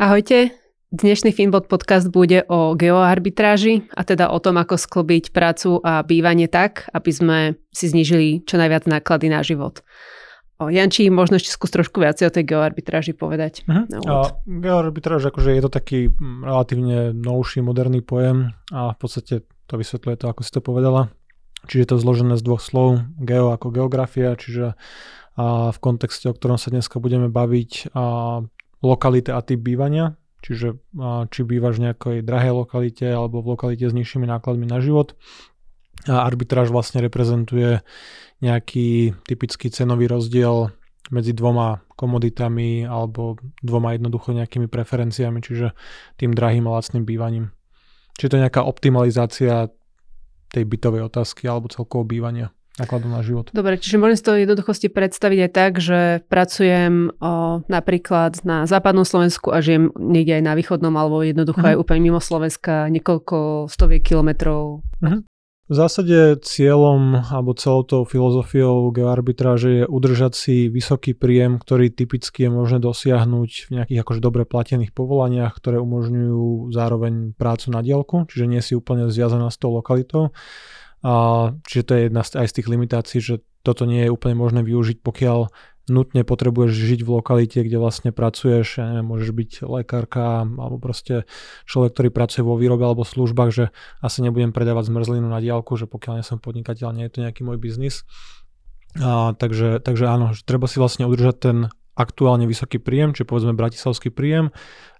Ahojte, dnešný FinBot podcast bude o geoarbitráži a teda o tom, ako sklbiť prácu a bývanie tak, aby sme si znížili čo najviac náklady na život. Janči, možno ešte skús trošku viacej o tej geoarbitráži povedať. Geoarbitráž, akože je to taký relatívne novší, moderný pojem a v podstate to vysvetľuje to, ako si to povedala. Čiže je to zložené z dvoch slov, geo ako geografia, čiže v kontexte, o ktorom sa dneska budeme baviť, lokality a typ bývania, čiže či bývaš v nejakej drahej lokalite alebo v lokalite s nižšími nákladmi na život. A arbitráž vlastne reprezentuje nejaký typický cenový rozdiel medzi dvoma komoditami alebo dvoma jednoducho nejakými preferenciami, čiže tým drahým a lacným bývaním. Čiže to je nejaká optimalizácia tej bytovej otázky alebo celkovo bývania, nákladov na život. Dobre, čiže môžem si to v jednoduchosti predstaviť aj tak, že pracujem napríklad na západnom Slovensku a žijem niekde aj na východnom alebo jednoducho aj úplne mimo Slovenska niekoľko stoviek kilometrov. V zásade cieľom alebo celou tou filozofiou geoarbitráže je udržať si vysoký príjem, ktorý typicky je možné dosiahnuť v nejakých akože dobre platených povolaniach, ktoré umožňujú zároveň prácu na diaľku, čiže nie si úplne zviazaná s tou lokalitou. Čiže to je jedna aj z tých limitácií, že toto nie je úplne možné využiť, pokiaľ nutne potrebuješ žiť v lokalite, kde vlastne pracuješ, ja neviem, môžeš byť lekárka alebo proste človek, ktorý pracuje vo výrobe alebo službách, že asi nebudem predávať zmrzlinu na diaľku, že pokiaľ nie som podnikateľ, nie je to nejaký môj biznis. Takže áno, že treba si vlastne udržať ten aktuálne vysoký príjem, čiže povedzme bratislavský príjem,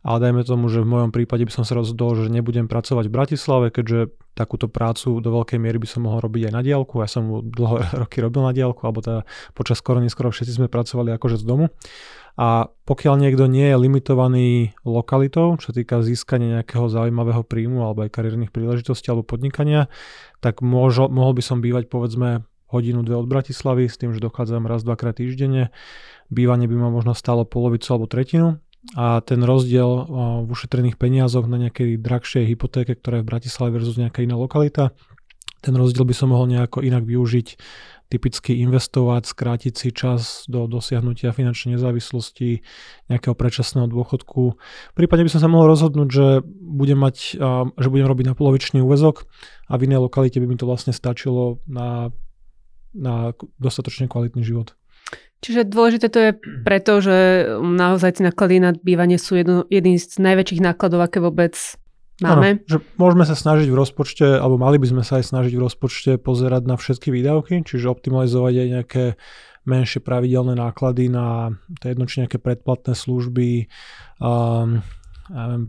ale dajme tomu, že v mojom prípade by som sa rozhodol, že nebudem pracovať v Bratislave, keďže takúto prácu do veľkej miery by som mohol robiť aj na diaľku. Ja som dlho roky robil na diaľku, alebo teda počas korony skoro všetci sme pracovali akože z domu. A pokiaľ niekto nie je limitovaný lokalitou, čo týka získania nejakého zaujímavého príjmu alebo aj kariérnych príležitostí alebo podnikania, tak mohol by som bývať povedzme hodinu, dve od Bratislavy, s tým, že dochádzam raz, dvakrát týždenne. Bývanie by ma možno stálo polovicu alebo tretinu a ten rozdiel v ušetrených peniazoch na nejakej drahšej hypotéke, ktorá je v Bratislave versus nejaká iná lokalita, ten rozdiel by som mohol nejako inak využiť, typicky investovať, skrátiť si čas do dosiahnutia finančnej nezávislosti, nejakého predčasného dôchodku. Prípadne by som sa mohol rozhodnúť, že budem robiť na polovičný úväzok a v inej lokalite by mi to vlastne stačilo na dostatočne kvalitný život. Čiže dôležité to je preto, že naozaj tie náklady na bývanie sú jedný z najväčších nákladov, aké vôbec máme. Ano, že môžeme sa snažiť v rozpočte, alebo mali by sme sa aj snažiť v rozpočte pozerať na všetky výdavky, čiže optimalizovať aj nejaké menšie pravidelné náklady na jednočne nejaké predplatné služby,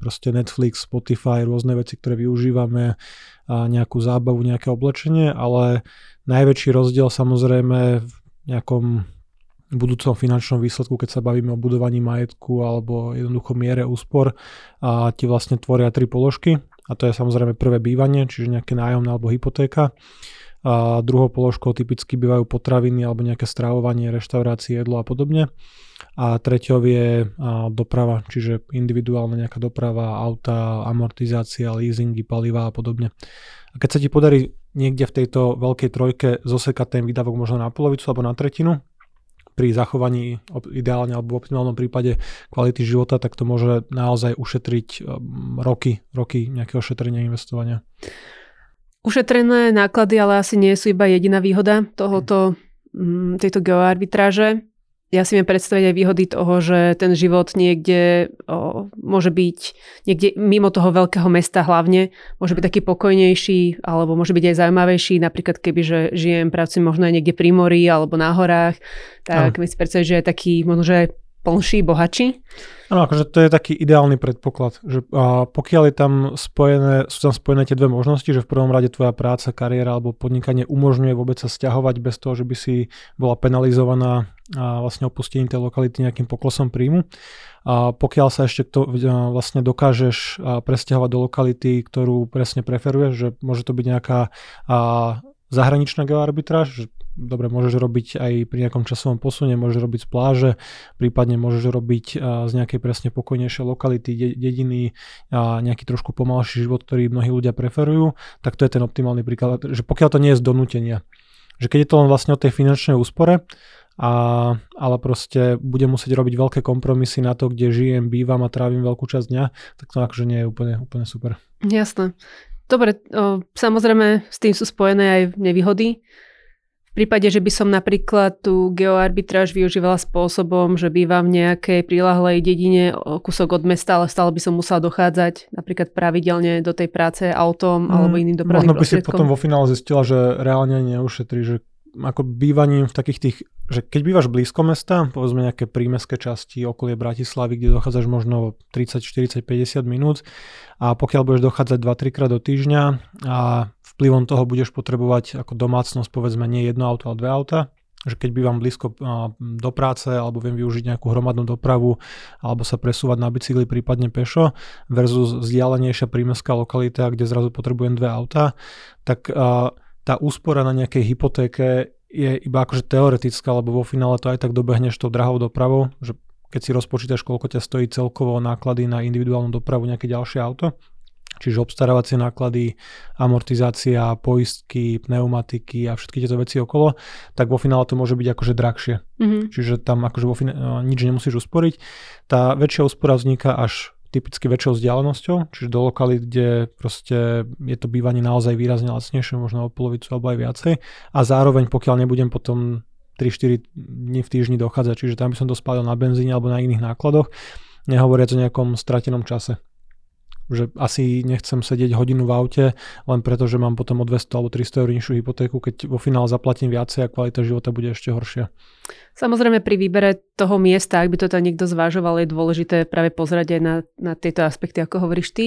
proste Netflix, Spotify, rôzne veci, ktoré využívame, nejakú zábavu, nejaké oblečenie, ale najväčší rozdiel samozrejme v nejakom budúcom finančnom výsledku, keď sa bavíme o budovaní majetku alebo jednoducho miere úspor, a ti vlastne tvoria tri položky a to je samozrejme prvé bývanie, čiže nejaké nájomné alebo hypotéka. A druhou položkou typicky bývajú potraviny alebo nejaké stravovanie, reštaurácie, jedlo a podobne. A treťou je doprava, čiže individuálna nejaká doprava, auta, amortizácia, leasingy, paliva a podobne. A keď sa ti podarí niekde v tejto veľkej trojke zosekať ten výdavok možno na polovicu alebo na tretinu, pri zachovaní ideálne alebo v optimálnom prípade kvality života, tak to môže naozaj ušetriť roky nejakého šetrenia investovania. Ušetrené náklady ale asi nie sú iba jediná výhoda tejto geoarbitráže. Ja si viem predstaviť aj výhody toho, že ten život niekde môže byť niekde mimo toho veľkého mesta hlavne, môže byť taký pokojnejší alebo môže byť aj zaujímavejší, napríklad keby, že žijem, pracujem možno aj niekde pri mori alebo na horách, tak mi si predstaviť, že je taký možno, že plnší, bohatší. Áno, akože to je taký ideálny predpoklad, že pokiaľ je tam sú tam spojené tie dve možnosti, že v prvom rade tvoja práca, kariéra alebo podnikanie umožňuje vôbec sa sťahovať bez toho, že by si bola penalizovaná a vlastne opustení tej lokality nejakým poklesom príjmu. A pokiaľ sa ešte vlastne dokážeš presťahovať do lokality, ktorú presne preferuješ, že môže to byť nejaká zahraničná geoarbitráž, že dobre, môžeš robiť aj pri nejakom časovom posune, môžeš robiť z pláže, prípadne môžeš robiť z nejakej presne pokojnejšej lokality, dediny, nejaký trošku pomalší život, ktorý mnohí ľudia preferujú, tak to je ten optimálny príklad, že pokiaľ to nie je z donútenia. Že keď je to len vlastne o tej finančnej úspore ale proste budem musieť robiť veľké kompromisy na to, kde žijem, bývam a trávim veľkú časť dňa, tak to akože nie je úplne super. Jasné. Dobre, samozrejme s tým sú spojené aj nevýhody. V prípade, že by som napríklad tú geoarbitráž využívala spôsobom, že bývam v nejakej prilahlej dedine kúsok od mesta, ale stále by som musela dochádzať napríklad pravidelne do tej práce autom alebo iným dopravným prostriedkom. Možno by si potom vo finále zistila, že reálne neušetrí, že ako bývaním v takých tých, že keď bývaš blízko mesta, povedzme nejaké prímestské časti okolie Bratislavy, kde dochádzaš možno 30, 40, 50 minút a pokiaľ budeš dochádzať 2-3 krát do týždňa a vplyvom toho budeš potrebovať ako domácnosť povedzme nie jedno auto, ale dve auta. Že keď bývam blízko do práce alebo viem využiť nejakú hromadnú dopravu alebo sa presúvať na bicykli prípadne pešo versus vzdialenejšia prímestská lokalita, kde zrazu potrebujem dve auta, tak tá úspora na nejakej hypotéke je iba akože teoretická, lebo vo finále to aj tak dobehneš tou drahou dopravou, že keď si rozpočítaš, koľko ťa stojí celkovo náklady na individuálnu dopravu nejaké ďalšie auto, čiže obstarávacie náklady, amortizácia, poistky, pneumatiky a všetky tieto veci okolo, tak vo finále to môže byť akože drahšie. Mm-hmm. Čiže tam akože nič nemusíš usporiť. Tá väčšia úspora vzniká až typicky väčšou vzdialenosťou, čiže do lokalít, kde proste je to bývanie naozaj výrazne lacnejšie, možno o polovicu alebo aj viacej. A zároveň, pokiaľ nebudem potom 3-4 dní v týždni dochádzať, čiže tam by som to spálil na benzíne alebo na iných nákladoch, nehovoriac o nejakom stratenom čase. Že asi nechcem sedieť hodinu v aute, len preto, že mám potom o 200 alebo 300 eur nižšiu hypotéku, keď vo finále zaplatím viacej a kvalita života bude ešte horšia. Samozrejme pri výbere toho miesta, ak by to tam niekto zvážoval, je dôležité práve pozerať aj na tieto aspekty, ako hovoríš ty,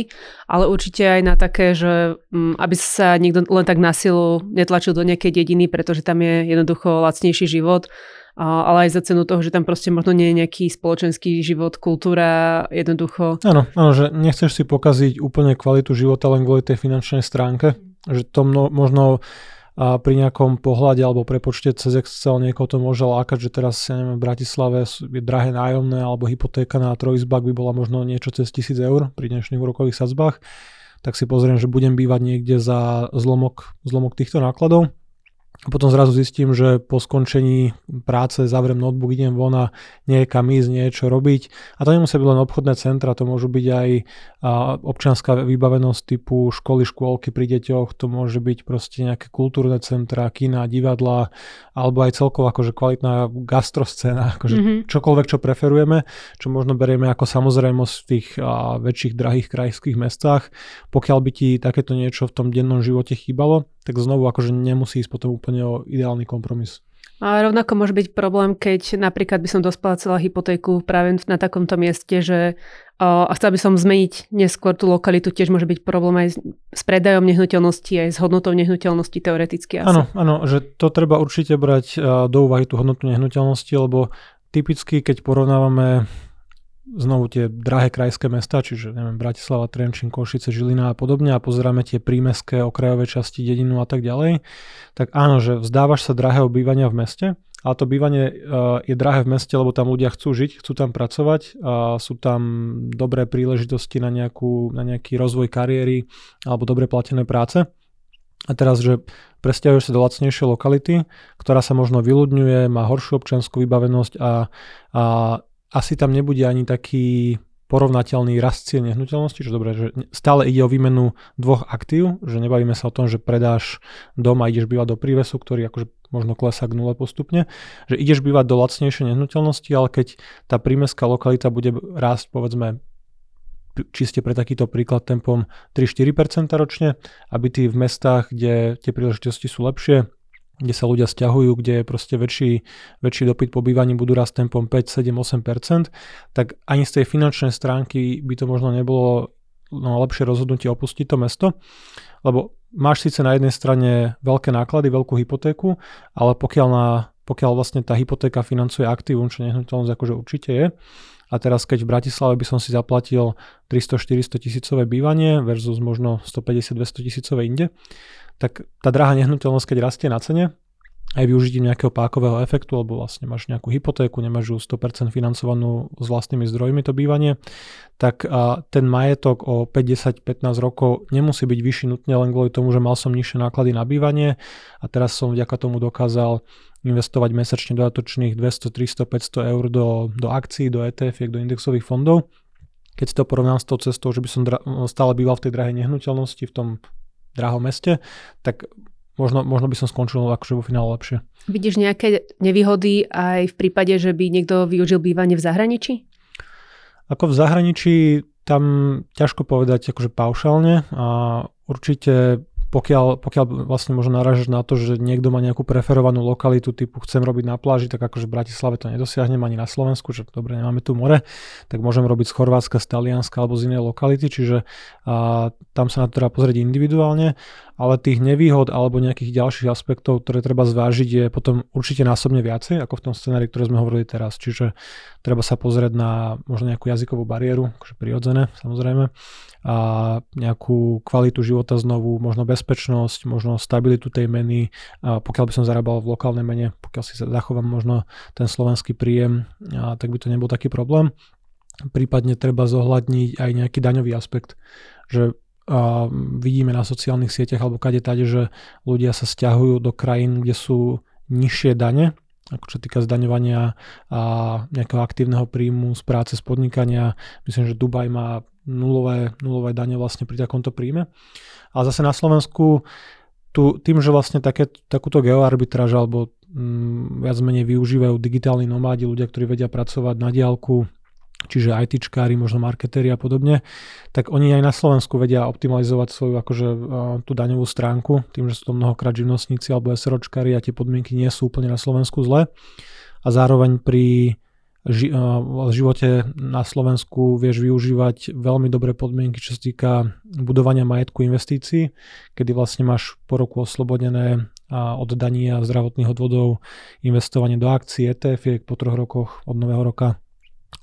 ale určite aj na také, že aby sa niekto len tak na silu netlačil do nejakej dediny, pretože tam je jednoducho lacnejší život, ale aj za cenu toho, že tam proste možno nie je nejaký spoločenský život, kultúra, jednoducho. Áno, že nechceš si pokaziť úplne kvalitu života len kvôli tej finančnej stránke, že to možno pri nejakom pohľade alebo prepočte cez Excel niekoho to môže lákať, že teraz, ja neviem, v Bratislave je drahé nájomné alebo hypotéka na trojizbak by bola možno niečo cez 1000 eur pri dnešných úrokových sadzbách, tak si pozriem, že budem bývať niekde za zlomok týchto nákladov. A potom zrazu zistím, že po skončení práce zavriem notebook, idem von a nie je kam ísť, nie je čo robiť. A to nemusia byť len obchodné centra, to môžu byť aj občianska vybavenosť typu školy, škôlky pri deťoch, to môže byť proste nejaké kultúrne centra, kina, divadla, alebo aj celkovo akože kvalitná gastroscéna, akože čokoľvek, čo preferujeme, čo možno berieme ako samozrejmosť v tých väčších, drahých krajských mestách. Pokiaľ by ti takéto niečo v tom dennom živote chýbalo, tak znovu akože nemusí ísť potom úplne o ideálny kompromis. A rovnako môže byť problém, keď napríklad by som dosplácala hypotéku práve na takomto mieste, že a chcela by som zmeniť neskôr tú lokalitu, tiež môže byť problém aj s predajom nehnuteľnosti, aj s hodnotou nehnuteľnosti teoreticky asi. Áno, že to treba určite brať do úvahy tú hodnotu nehnuteľnosti, lebo typicky, keď porovnávame znovu tie drahé krajské mestá, čiže neviem, Bratislava, Trenčín, Košice, Žilina a podobne a pozeráme tie prímestské, okrajové časti, dedinu a tak ďalej, tak áno, že vzdávaš sa drahého bývania v meste, ale to bývanie je drahé v meste, lebo tam ľudia chcú žiť, chcú tam pracovať, sú tam dobré príležitosti na nejaký rozvoj kariéry alebo dobre platené práce. A teraz, že presťahuješ sa do lacnejšej lokality, ktorá sa možno vyľudňuje, má horšiu občiansku vybavenosť a asi tam nebude ani taký porovnateľný rast cien nehnuteľnosti, že dobre, že stále ide o výmenu dvoch aktív, že nebavíme sa o tom, že predáš dom a ideš bývať do prívesu, ktorý akože možno klesá k nule postupne, že ideš bývať do lacnejšej nehnuteľnosti, ale keď tá prímestská lokalita bude rásť povedzme čiste pre takýto príklad tempom 3-4% ročne, aby ty v mestách, kde tie príležitosti sú lepšie, kde sa ľudia sťahujú, kde je proste väčší dopyt po bývaní, budú rast tempom 5-7-8%, tak ani z tej finančnej stránky by to možno nebolo lepšie rozhodnutie opustiť to mesto, lebo máš síce na jednej strane veľké náklady, veľkú hypotéku, ale pokiaľ vlastne tá hypotéka financuje aktívum, čo nehnuteľnosť akože určite je, a teraz keď v Bratislave by som si zaplatil 300-400 tisícové bývanie versus možno 150-200 tisícové inde, tak tá drahá nehnuteľnosť, keď rastie na cene, aj využitím nejakého pákového efektu, lebo vlastne máš nejakú hypotéku, nemáš ju 100% financovanú s vlastnými zdrojmi to bývanie, tak ten majetok o 5, 10, 15 rokov nemusí byť vyšší nutne len kvôli tomu, že mal som nižšie náklady na bývanie a teraz som vďaka tomu dokázal investovať mesačne dodatočných 200, 300, 500 eur do akcií, do ETF-iek, do indexových fondov. Keď si to porovnám s tou cestou, že by som stále býval v tej drahej nehnuteľnosti, v tom drahom meste, tak možno by som skončil akože vo finále lepšie. Vidíš nejaké nevýhody aj v prípade, že by niekto využil bývanie v zahraničí? Ako v zahraničí, tam ťažko povedať akože paušálne a určite pokiaľ vlastne možno narážaš na to, že niekto má nejakú preferovanú lokalitu typu chcem robiť na pláži, tak akože v Bratislave to nedosiahnem ani na Slovensku, že dobre, nemáme tu more, tak môžem robiť z Chorvátska, z Talianska alebo z inej lokality, čiže tam sa na to treba pozrieť individuálne, ale tých nevýhod alebo nejakých ďalších aspektov, ktoré treba zvážiť, je potom určite násobne viacej ako v tom scenári, ktoré sme hovorili teraz, čiže treba sa pozrieť na možno nejakú jazykovú bariéru, akože prirodzené samozrejme, a nejakú kvalitu života znovu, možno bezpečnosť, možno stabilitu tej meny, a pokiaľ by som zarábal v lokálnej mene, pokiaľ si zachovám možno ten slovenský príjem, a tak by to nebol taký problém. Prípadne treba zohľadniť aj nejaký daňový aspekt, že vidíme na sociálnych sieťach alebo kade tade, že ľudia sa sťahujú do krajín, kde sú nižšie dane, ako čo týka zdaňovania a nejakého aktívneho príjmu z práce, z podnikania. Myslím, že Dubaj má nulové dane vlastne pri takomto príjme. A zase na Slovensku tým, že vlastne takúto geoarbitráž alebo viac menej využívajú digitálni nomádi, ľudia, ktorí vedia pracovať na diaľku, čiže ITčkári, možno marketéri a podobne, tak oni aj na Slovensku vedia optimalizovať svoju akože tú daňovú stránku, tým, že sú to mnohokrát živnostníci alebo SROčkári a tie podmienky nie sú úplne na Slovensku zle. A zároveň pri živote na Slovensku vieš využívať veľmi dobré podmienky, čo sa týka budovania majetku, investícií, kedy vlastne máš po roku oslobodené od daní a zdravotných odvodov, investovanie do akcií, ETF-iek po 3 rokoch od nového roka,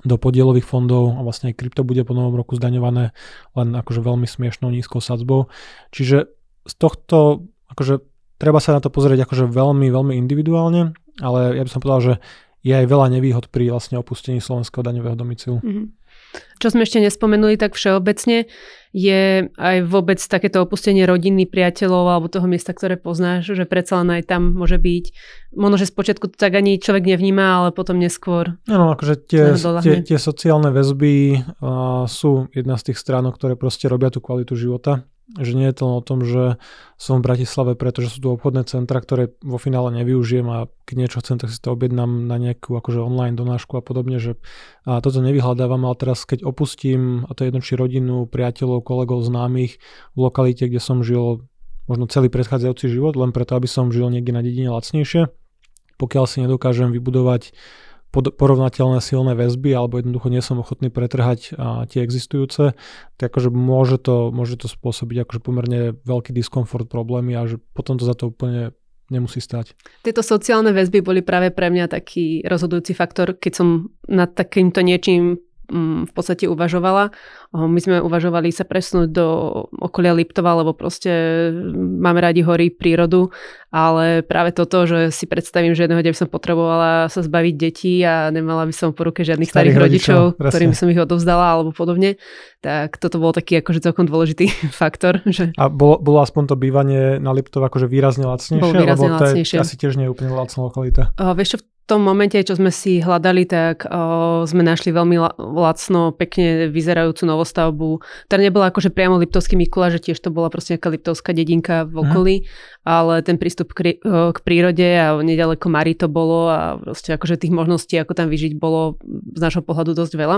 do podielových fondov a vlastne aj krypto bude po novom roku zdaňované len akože veľmi smiešnou nízkou sadzbou. Čiže z tohto akože treba sa na to pozrieť akože veľmi, veľmi individuálne, ale ja by som povedal, že je aj veľa nevýhod pri vlastne opustení slovenského daňového domicilu. Mm-hmm. Čo sme ešte nespomenuli, tak všeobecne je aj vôbec takéto opustenie rodiny, priateľov alebo toho miesta, ktoré poznáš, že predsa len aj tam môže byť. Možno, že spočiatku to tak ani človek nevníma, ale potom neskôr. Áno, akože tie sociálne väzby sú jedna z tých stránok, ktoré proste robia tú kvalitu života. Že nie je to o tom, že som v Bratislave, pretože sú tu obchodné centra, ktoré vo finále nevyužijem a keď niečo chcem, tak si to objednám na nejakú akože online donášku a podobne, že a toto nevyhľadávam, ale teraz keď opustím, a to je jedno či rodinu, priateľov, kolegov, známych v lokalite, kde som žil možno celý predchádzajúci život, len preto, aby som žil niekde na dedine lacnejšie, pokiaľ si nedokážem vybudovať porovnateľné silné väzby alebo jednoducho nie som ochotný pretrhať tie existujúce, tak akože môže to spôsobiť akože pomerne veľký diskomfort, problémy a že potom to za to úplne nemusí stať. Tieto sociálne väzby boli práve pre mňa taký rozhodujúci faktor, keď som nad takýmto niečím v podstate uvažovala. My sme uvažovali sa presunúť do okolia Liptova, lebo proste máme radi hory, prírodu, ale práve toto, že si predstavím, že jedného dňa by som potrebovala sa zbaviť detí a nemala by som po ruke žiadnych starých rodičov, ktorým som ich odovzdala alebo podobne, tak toto bol taký akože celkom dôležitý faktor. Že... A bolo aspoň to bývanie na Liptova akože výrazne lacnejšie? Bolo výrazne lacnejšie. Asi tiež nie je úplne lacná lokalita. Vieš čo, v tom momente, čo sme si hľadali, tak sme našli veľmi lacno, pekne vyzerajúcu novostavbu. Tá nebola akože priamo Liptovský Mikuláš, že tiež to bola proste nejaká liptovská dedinka v okolí, ale ten prístup k prírode a nedaleko Mary to bolo a proste akože tých možností, ako tam vyžiť, bolo z našho pohľadu dosť veľa.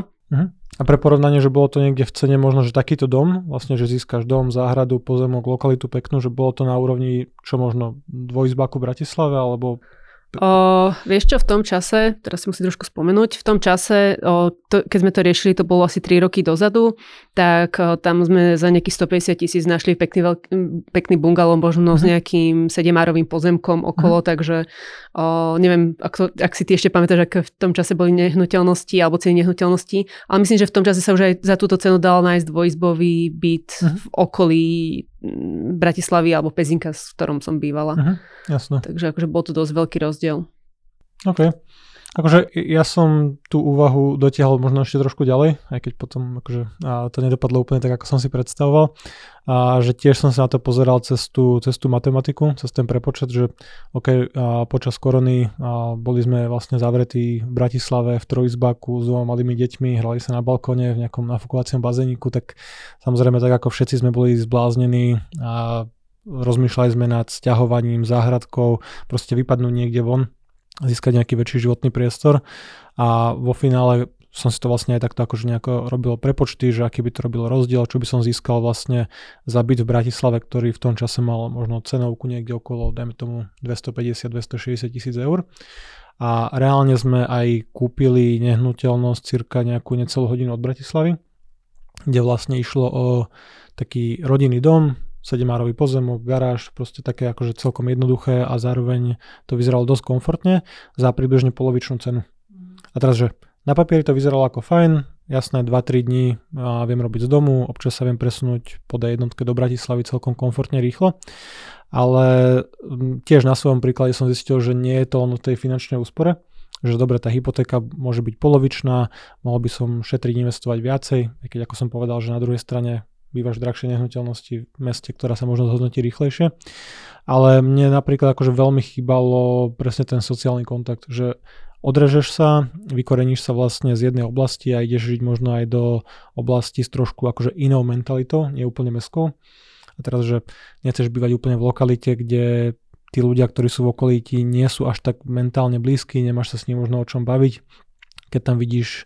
A pre porovnanie, že bolo to niekde v cene možno, že takýto dom, vlastne, že získaš dom, záhradu, pozemok, lokalitu peknú, že bolo to na úrovni, čo možno dvojizbáku v Bratislave, alebo... vieš čo, v tom čase, teraz si musím trošku spomenúť, v tom čase, keď sme to riešili, to bolo asi 3 roky dozadu, tak tam sme za nejakých 150 000 našli pekný bungalov, možno s nejakým 7-árovým pozemkom okolo, takže neviem, ak si ty ešte pamätáš, aké v tom čase boli nehnuteľnosti alebo ceny nehnuteľnosti, ale myslím, že v tom čase sa už aj za túto cenu dal nájsť dvojizbový byt v okolí Bratislavy alebo Pezinka, s ktorom som bývala. Jasné. Takže akože bol to dosť veľký rozdiel. OK. Akože ja som tú úvahu dotiahol možno ešte trošku ďalej, aj keď potom akože, to nedopadlo úplne tak, ako som si predstavoval. A že tiež som sa na to pozeral cez tú matematiku, cez ten prepočet, že OK, počas korony boli sme vlastne zavretí v Bratislave v trojizbáku s dvoma malými deťmi, hrali sa na balkóne v nejakom nafúkovacom bazéniku, tak samozrejme tak, ako všetci sme boli zbláznení a rozmýšľali sme nad sťahovaním, záhradkou, proste vypadnúť niekde von, získať nejaký väčší životný priestor. A vo finále som si to vlastne aj takto akože nejako robil prepočty, že aký by to robilo rozdiel, čo by som získal vlastne za byt v Bratislave, ktorý v tom čase mal možno cenovku niekde okolo, dajme tomu 250-260 tisíc eur. A reálne sme aj kúpili nehnuteľnosť cirka nejakú necelú hodinu od Bratislavy, kde vlastne išlo o taký rodinný dom, 7-árový pozemok, garáž, proste také akože celkom jednoduché a zároveň to vyzeralo dosť komfortne za približne polovičnú cenu. A teraz, že na papieri to vyzeralo ako fajn, jasné, 2-3 dní viem robiť z domu, občas sa viem presunúť po D1 do Bratislavy celkom komfortne, rýchlo, ale tiež na svojom príklade som zistil, že nie je to len o tej finančnej úspore, že dobre, tá hypotéka môže byť polovičná, mohol by som šetriť, investovať viacej, aj keď ako som povedal, že na druhej strane bývaš v drahšej nehnuteľnosti v meste, ktorá sa možno zhodnotí rýchlejšie. Ale mne napríklad akože veľmi chýbalo presne ten sociálny kontakt, že odrežeš sa, vykoreníš sa vlastne z jednej oblasti a ideš žiť možno aj do oblasti s trošku akože inou mentalitou, nie úplne mestskou. A teraz, že nechceš bývať úplne v lokalite, kde tí ľudia, ktorí sú v okolí, ti nie sú až tak mentálne blízky, nemáš sa s nimi možno o čom baviť, keď tam vidíš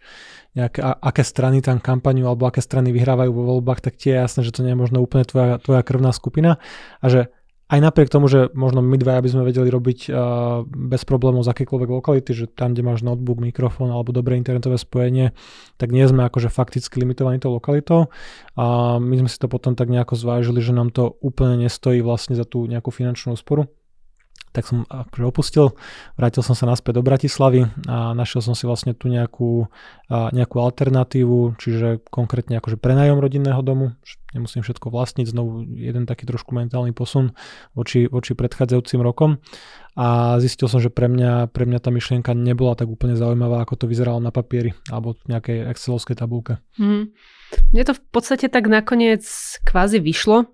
nejaké, aké strany tam kampaňujú alebo aké strany vyhrávajú vo voľbách, tak ti je jasné, že to nie je možno úplne tvoja krvná skupina a že aj napriek tomu, že možno my dvaja by sme vedeli robiť bez problémov z akékoľvek lokality, že tam, kde máš notebook, mikrofón alebo dobré internetové spojenie, tak nie sme akože fakticky limitovaní tou lokalitou. A my sme si to potom tak nejako zvážili, že nám to úplne nestojí vlastne za tú nejakú finančnú úsporu. Tak som akože opustil, vrátil som sa naspäť do Bratislavy a našiel som si vlastne tu nejakú alternatívu, čiže konkrétne akože prenájom rodinného domu, nemusím všetko vlastniť, znovu jeden taký trošku mentálny posun voči predchádzajúcim rokom a zistil som, že pre mňa tá myšlienka nebola tak úplne zaujímavá, ako to vyzeralo na papieri alebo v nejakej excelovskej tabulke. Mne to v podstate tak nakoniec kvázi vyšlo.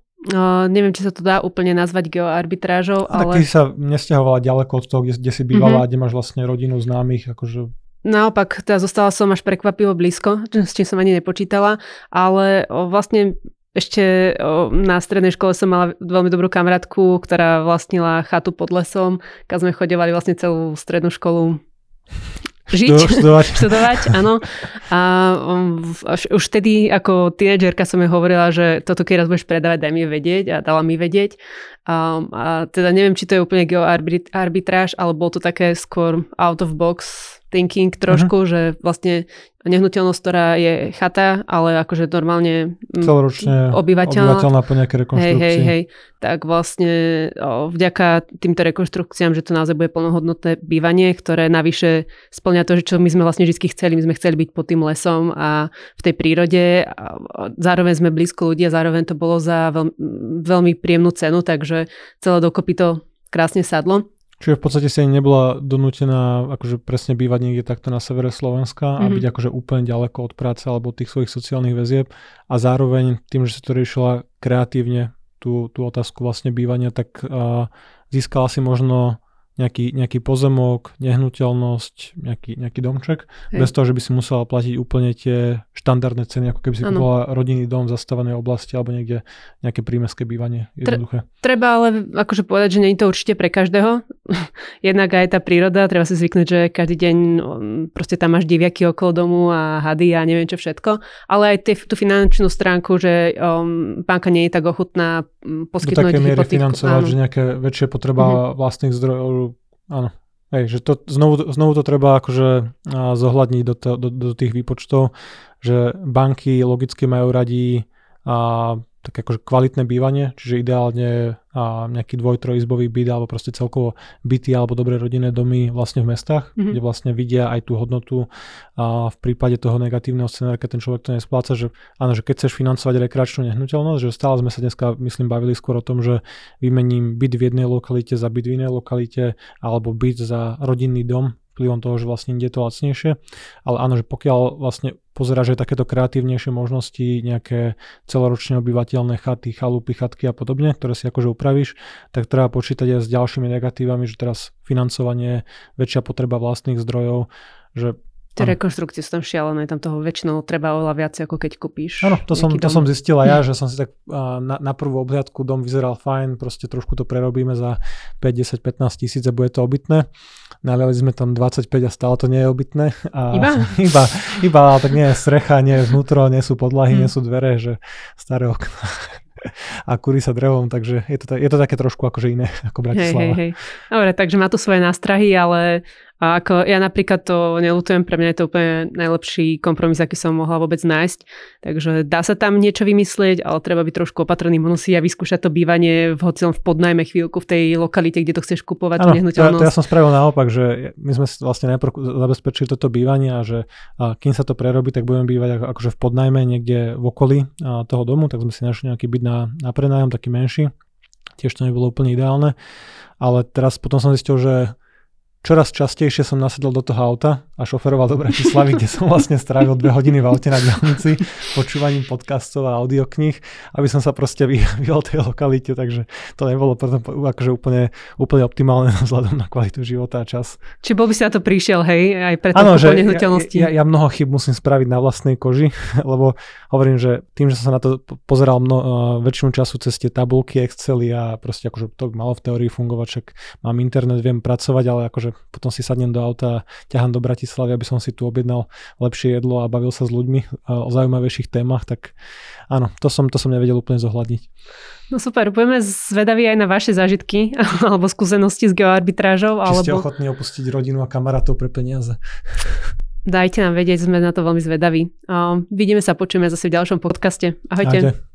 Neviem, či sa to dá úplne nazvať geoarbitrážou, ale... Tak ty sa nesťahovala ďaleko od toho, kde si bývala a kde máš vlastne rodinu, známych, akože... Naopak, teda zostala som až prekvapivo blízko, s čím som ani nepočítala, ale vlastne ešte na strednej škole som mala veľmi dobrú kamarátku, ktorá vlastnila chatu pod lesom, keď sme chodevali vlastne celú strednú školu študovať, áno. A už vtedy ako tínedžerka som jej hovorila, že toto keď raz budeš predávať, daj mi vedieť a dala mi vedieť. A teda neviem, či to je úplne geoarbitráž, ale bolo to také skôr out of box thinking trošku, že vlastne nehnuteľnosť, ktorá je chata, ale akože normálne celoročne obyvateľná po nejakej rekonštrukcii. Hej, tak vlastne vďaka týmto rekonštrukciám, že to naozaj bude plnohodnotné bývanie, ktoré navyše spĺňa to, že čo my sme vlastne vždy chceli. My sme chceli byť pod tým lesom a v tej prírode. A zároveň sme blízko ľudia, zároveň to bolo za veľmi príjemnú cenu, takže celé dokopy to krásne sadlo. Čiže v podstate si ani nebola donútená akože presne bývať niekde takto na severe Slovenska a byť akože úplne ďaleko od práce alebo od tých svojich sociálnych väzieb a zároveň tým, že si to riešila kreatívne tú otázku vlastne bývania, tak získala si možno nejaký pozemok, nehnuteľnosť, nejaký domček, bez toho, že by si musela platiť úplne tie štandardné ceny, ako keby si kupovala rodinný dom v zastávanej oblasti alebo niekde nejaké prímestské bývanie, jednoduché. Treba ale akože povedať, že nie je to určite pre každého. Jednak aj tá príroda, treba si zvyknúť, že každý deň proste tam máš diviaky okolo domu a hady a neviem čo všetko, ale aj tú finančnú stránku, že banka nie je tak ochotná poskytnúť hypotéku. Do takej miery financovať, že nejaké väčšie potreba vlastných zdrojov. Áno. Hej, že to, znovu to treba akože zohľadniť do tých výpočtov, že banky logicky majú radi tak akože kvalitné bývanie, čiže ideálne nejaký 2-3-izbový byt alebo proste celkovo byty alebo dobré rodinné domy vlastne v mestách, kde vlastne vidia aj tú hodnotu v prípade toho negatívneho scenára, keď ten človek to nespláca, že áno, že keď chceš financovať rekreačnú nehnuteľnosť, že stále sme sa dneska, myslím, bavili skôr o tom, že vymením byt v jednej lokalite za byt v inej lokalite alebo byt za rodinný dom v vplyvom toho, že vlastne ide to lacnejšie. Ale áno, že pokiaľ vlastne pozeráš aj takéto kreatívnejšie možnosti, nejaké celoročne obyvateľné chaty, chalupy, chatky a podobne, ktoré si akože upravíš, tak treba počítať aj s ďalšími negatívami, že teraz financovanie, väčšia potreba vlastných zdrojov, že tie rekonštrukcie sú tam šialené, tam toho väčšinou treba oveľa viac, ako keď kúpíš. Áno, to som zistila ja, že som si tak na prvú obhliadku dom vyzeral fajn, proste trošku to prerobíme za 5, 10, 15 tisíc a bude to obytné. Naliali sme tam 25 a stále to nie je obytné. A iba, ale tak nie je strecha, nie je vnútro, nie sú podlahy, nie sú dvere, že staré okná a kurí sa drevom, takže je to také trošku akože iné ako Bratislava. Hej. Dobre, takže má to svoje nástrahy, ale ako ja napríklad to neľutujem, pre mňa je to úplne najlepší kompromis, aký som mohla vôbec nájsť. Takže dá sa tam niečo vymyslieť, ale treba byť trošku opatrný, musí a vyskúšať to bývanie v hocilom v podnajme chvíľku v tej lokalite, kde to chceš kupovať, tú nehnuteľnosť. To ja som spravil naopak, že my sme vlastne najprv zabezpečili toto bývanie a že kým sa to prerobí, tak budeme bývať akože v podnajme niekde v okolí toho domu, tak sme si našli nejaký byt na prenájom, taký menší. Tiež to nebolo úplne ideálne, ale teraz potom som zistil, že čoraz častejšie som nasedol do toho auta a šoferoval do Bratislavy, kde som vlastne strávil 2 hodiny v aute na diaľnici počúvaním podcastov a audiokníh, aby som sa proste vyhol tej lokalite, takže to nebolo preto akože úplne optimálne vzhľadom na kvalitu života a čas. Čiže bol by si na to prišiel, hej, aj pre to po nehnuteľnosti. Ja mnoho chyb musím spraviť na vlastnej koži, lebo hovorím, že tým, že som sa na to pozeral väčšinu času cez tie tabulky, Excely a proste akože to malo v teórii fungovať, však mám internet, viem pracovať, ale akože potom si sadnem do auta, ťahám do Bratislavy, aby som si tu objednal lepšie jedlo a bavil sa s ľuďmi o zaujímavejších témach, tak áno, to som nevedel úplne zohľadniť. No super, budeme zvedaví aj na vaše zážitky alebo skúsenosti s geoarbitrážou. Či ste ochotní opustiť rodinu a kamarátov pre peniaze? Dajte nám vedieť, sme na to veľmi zvedaví. Vidíme sa, počujeme zase v ďalšom podcaste. Ahojte.